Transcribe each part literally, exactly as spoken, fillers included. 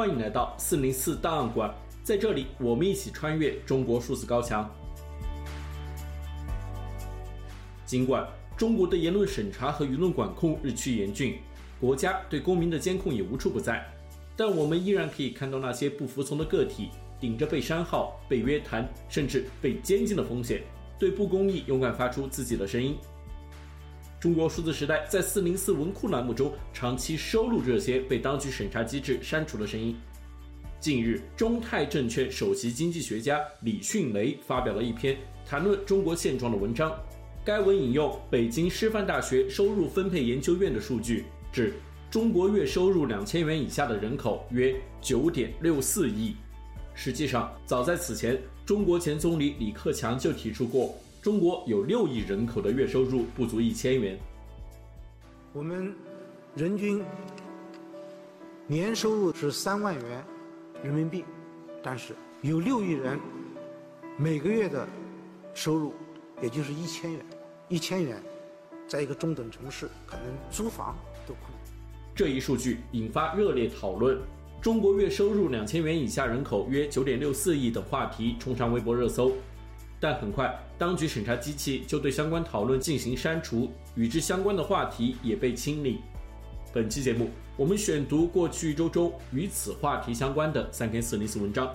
欢迎来到四零四档案馆，在这里我们一起穿越中国数字高墙。尽管中国的言论审查和舆论管控日趋严峻，国家对公民的监控也无处不在，但我们依然可以看到那些不服从的个体顶着被删号、被约谈甚至被监禁的风险，对不公义勇敢发出自己的声音。中国数字时代在四零四文库栏目中长期收录这些被当局审查机制删除的声音。近日，中泰证券首席经济学家李迅雷发表了一篇谈论中国现状的文章，该文引用北京师范大学收入分配研究院的数据，指中国月收入两千元以下的人口约 九点六四 亿。实际上，早在此前，中国前总理李克强就提出过中国有六亿人口的月收入不足一千元。我们人均年收入是三万元人民币，但是有六亿人每个月的收入也就是一千元。一千元，在一个中等城市可能租房都困难。这一数据引发热烈讨论，中国月收入两千元以下人口约 九点六四 亿等话题冲上微博热搜。但很快，当局审查机器就对相关讨论进行删除，与之相关的话题也被清理。本期节目，我们选读过去一周中与此话题相关的三篇四零四文章。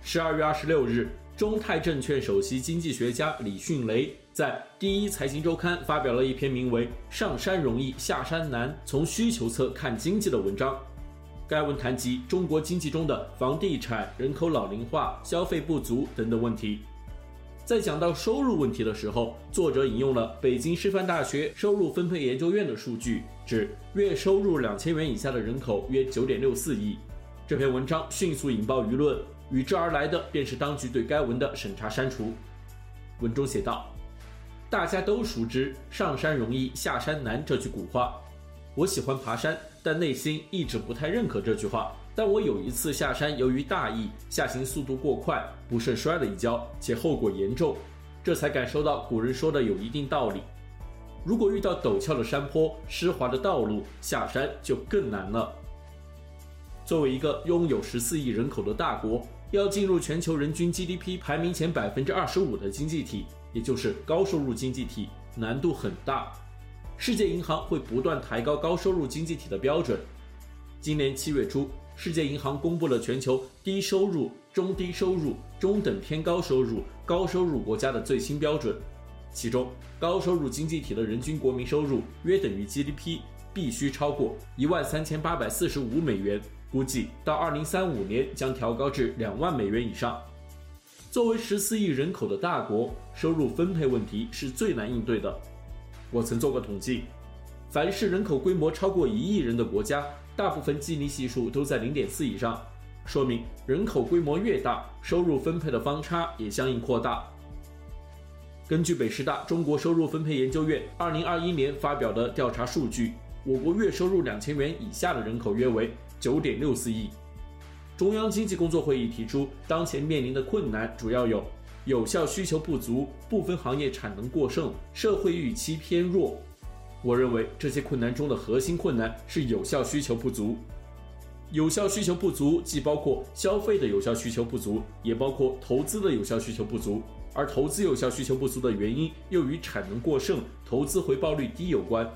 十二月二十六日，中泰证券首席经济学家李迅雷在第一财经周刊发表了一篇名为《上山容易下山难，从需求侧看经济》的文章。该文谈及中国经济中的房地产、人口老龄化、消费不足等等问题。在讲到收入问题的时候，作者引用了北京师范大学收入分配研究院的数据，指月收入两千元以下的人口约 九点六四 亿。这篇文章迅速引爆舆论，与之而来的便是当局对该文的审查删除。文中写道：大家都熟知上山容易下山难这句古话，我喜欢爬山，但内心一直不太认可这句话。但我有一次下山，由于大意，下行速度过快，不慎摔了一跤，且后果严重，这才感受到古人说的有一定道理。如果遇到陡峭的山坡、湿滑的道路，下山就更难了。作为一个拥有十四亿人口的大国，要进入全球人均 G D P 排名前 百分之二十五 的经济体，也就是高收入经济体，难度很大。世界银行会不断抬高高收入经济体的标准。今年七月初，世界银行公布了全球低收入、中低收入、中等偏高收入、高收入国家的最新标准。其中，高收入经济体的人均国民收入约等于 G D P， 必须超过 一万三千八百四十五 美元，估计到二零三五年将调高至两万美元以上。作为十四亿人口的大国，收入分配问题是最难应对的。我曾做过统计，凡是人口规模超过一亿人的国家，大部分基尼系数都在 零点四 以上，说明人口规模越大，收入分配的方差也相应扩大。根据北师大中国收入分配研究院二零二一年发表的调查数据，我国月收入两千元以下的人口约为 九点六四 亿。中央经济工作会议提出，当前面临的困难主要有有效需求不足、部分行业产能过剩、社会预期偏弱。我认为这些困难中的核心困难是有效需求不足。有效需求不足既包括消费的有效需求不足，也包括投资的有效需求不足，而投资有效需求不足的原因又与产能过剩、投资回报率低有关。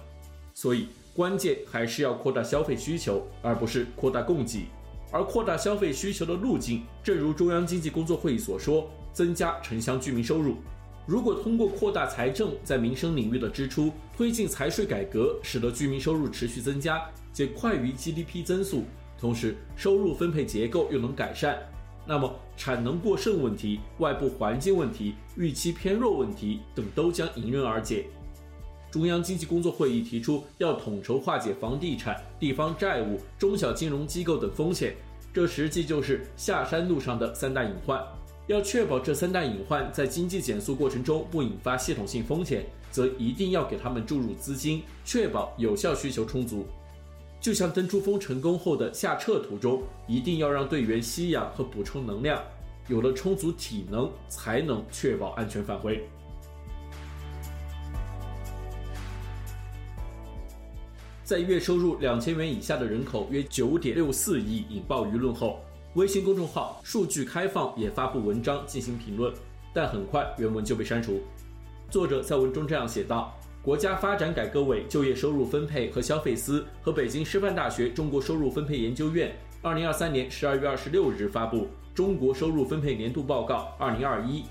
所以关键还是要扩大消费需求，而不是扩大供给。而扩大消费需求的路径，正如中央经济工作会议所说，增加城乡居民收入。如果通过扩大财政在民生领域的支出，推进财税改革，使得居民收入持续增加，且快于 G D P 增速，同时收入分配结构又能改善，那么产能过剩问题、外部环境问题、预期偏弱问题等都将迎刃而解。中央经济工作会议提出，要统筹化解房地产、地方债务、中小金融机构等风险，这实际就是下山路上的三大隐患。要确保这三大隐患在经济减速过程中不引发系统性风险，则一定要给他们注入资金，确保有效需求充足。就像登珠峰成功后的下撤途中，一定要让队员吸氧和补充能量，有了充足体能，才能确保安全返回。在月收入两千元以下的人口约九点六四亿，引爆舆论后，微信公众号“数据开放”也发布文章进行评论，但很快原文就被删除。作者在文中这样写道：国家发展改革委就业收入分配和消费司和北京师范大学中国收入分配研究院二零二三年十二月二十六日发布《中国收入分配年度报告（二零二一）》。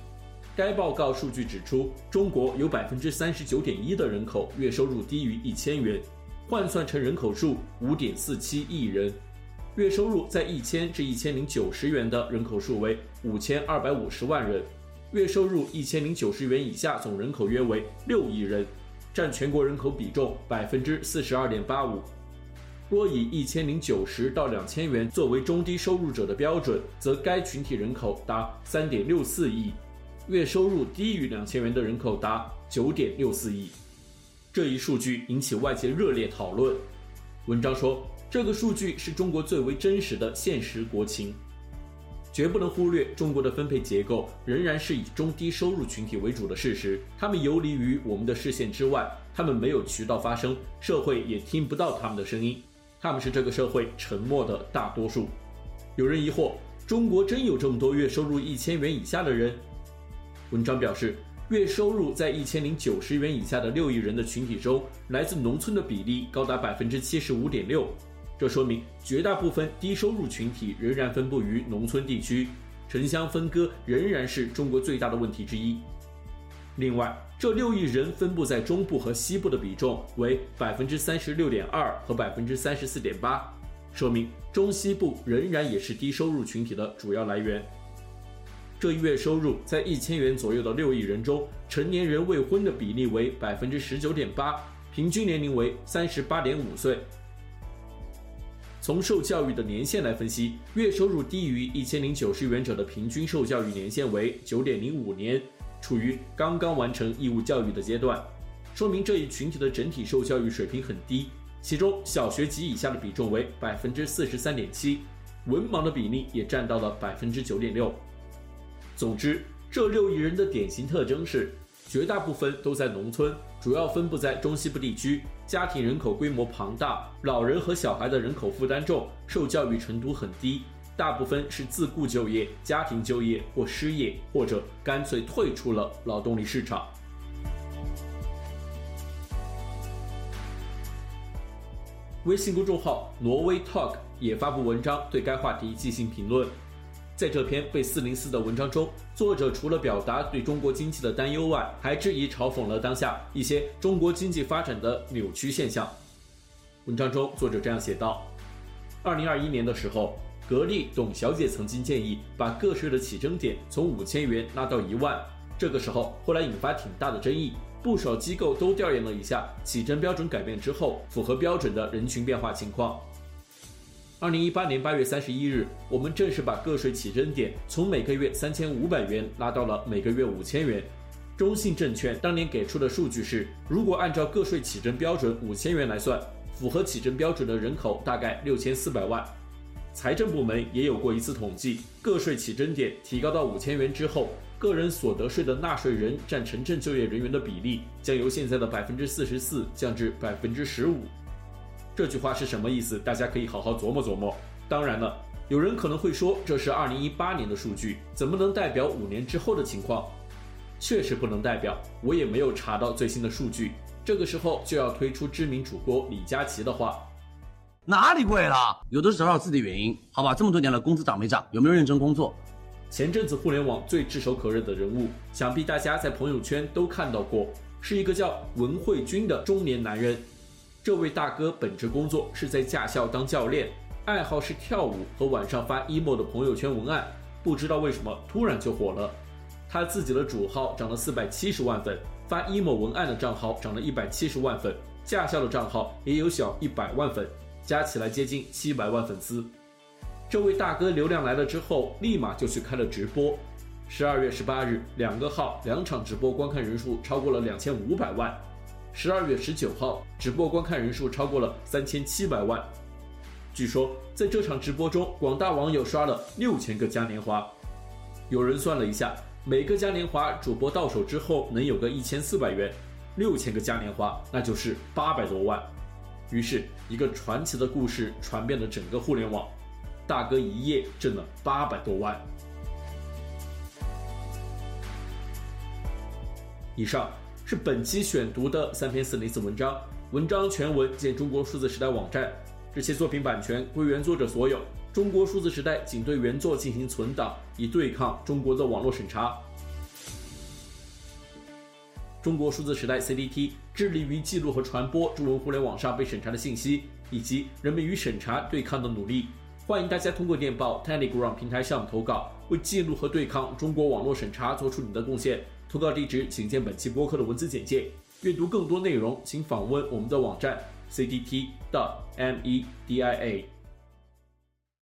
该报告数据指出，中国有 百分之三十九点一 的人口月收入低于一千元，换算成人口数 五点四七亿人，月收入在一千至一千零九十元的人口数为五千二百五十万人，月收入一千零九十元以下总人口约为六亿人，占全国人口比重 百分之四十二点八五。若以一千零九十到两千元作为中低收入者的标准，则该群体人口达 三点六四亿，月收入低于两千元的人口达 九点六四亿。这一数据引起外界热烈讨论。文章说，这个数据是中国最为真实的现实国情。绝不能忽略中国的分配结构仍然是以中低收入群体为主的事实，他们游离于我们的视线之外，他们没有渠道发声，社会也听不到他们的声音，他们是这个社会沉默的大多数。有人疑惑，中国真有这么多月收入一千元以下的人？文章表示，月收入在一千零九十元以下的六亿人的群体中，来自农村的比例高达 百分之七十五点六， 这说明绝大部分低收入群体仍然分布于农村地区，城乡分割仍然是中国最大的问题之一。另外，这六亿人分布在中部和西部的比重为 百分之三十六点二 和 百分之三十四点八， 说明中西部仍然也是低收入群体的主要来源。这一月收入在一千元左右的六亿人中，成年人未婚的比例为 百分之十九点八， 平均年龄为 三十八点五岁。从受教育的年限来分析，月收入低于一千零九十元者的平均受教育年限为 九点零五年，处于刚刚完成义务教育的阶段，说明这一群体的整体受教育水平很低，其中小学及以下的比重为 百分之四十三点七， 文盲的比例也占到了 百分之九点六。总之，这六亿人的典型特征是，绝大部分都在农村，主要分布在中西部地区，家庭人口规模庞大，老人和小孩的人口负担重，受教育程度很低，大部分是自雇就业、家庭就业或失业，或者干脆退出了劳动力市场。微信公众号挪威 Talk 也发布文章对该话题进行评论。在这篇被四零四的文章中，作者除了表达对中国经济的担忧外，还质疑嘲讽了当下一些中国经济发展的扭曲现象。文章中作者这样写道，二零二一年的时候，格力董小姐曾经建议把个税的起征点从五千元拉到一万，这个时候后来引发挺大的争议，不少机构都调研了一下起征标准改变之后符合标准的人群变化情况。二零一八年八月三十一日，我们正式把个税起征点从每个月三千五百元拉到了每个月五千元。中信证券当年给出的数据是，如果按照个税起征标准五千元来算，符合起征标准的人口大概六千四百万。财政部门也有过一次统计，个税起征点提高到五千元之后，个人所得税的纳税人占城镇就业人员的比例将由现在的 百分之四十四 降至 百分之十五。这句话是什么意思？大家可以好好琢磨琢磨。当然了，有人可能会说，这是二零一八年的数据，怎么能代表五年之后的情况？确实不能代表，我也没有查到最新的数据。这个时候就要推出知名主播李佳琦的话，哪里贵了？有的是找找自己的原因，好吧？这么多年了，工资涨没涨？有没有认真工作？前阵子互联网最炙手可热的人物，想必大家在朋友圈都看到过，是一个叫文慧君的中年男人。这位大哥本职工作是在驾校当教练，爱好是跳舞和晚上发 emo 的朋友圈文案，不知道为什么突然就火了。他自己的主号涨了四百七十万粉，发 emo 文案的账号涨了一百七十万粉，驾校的账号也有小一百万粉，加起来接近七百万粉丝。这位大哥流量来了之后，立马就去开了直播。十二月十八日，两个号两场直播观看人数超过了两千五百万。十二月十九号，直播观看人数超过了三千七百万。据说在这场直播中，广大网友刷了六千个嘉年华。有人算了一下，每个嘉年华主播到手之后能有个一千四百元，六千个嘉年华那就是八百多万。于是一个传奇的故事传遍了整个互联网，大哥一夜挣了八百多万。以上是本期选读的三篇四零四文章，文章全文见中国数字时代网站。这些作品版权归原作者所有，中国数字时代仅对原作进行存档，以对抗中国的网络审查。中国数字时代 C D T 致力于记录和传播中文互联网上被审查的信息，以及人们与审查对抗的努力。欢迎大家通过电报 Telegram 平台项目投稿，为记录和对抗中国网络审查做出你的贡献。投稿地址请见本期播客的文字简介。阅读更多内容请访问我们的网站 c d t dot media。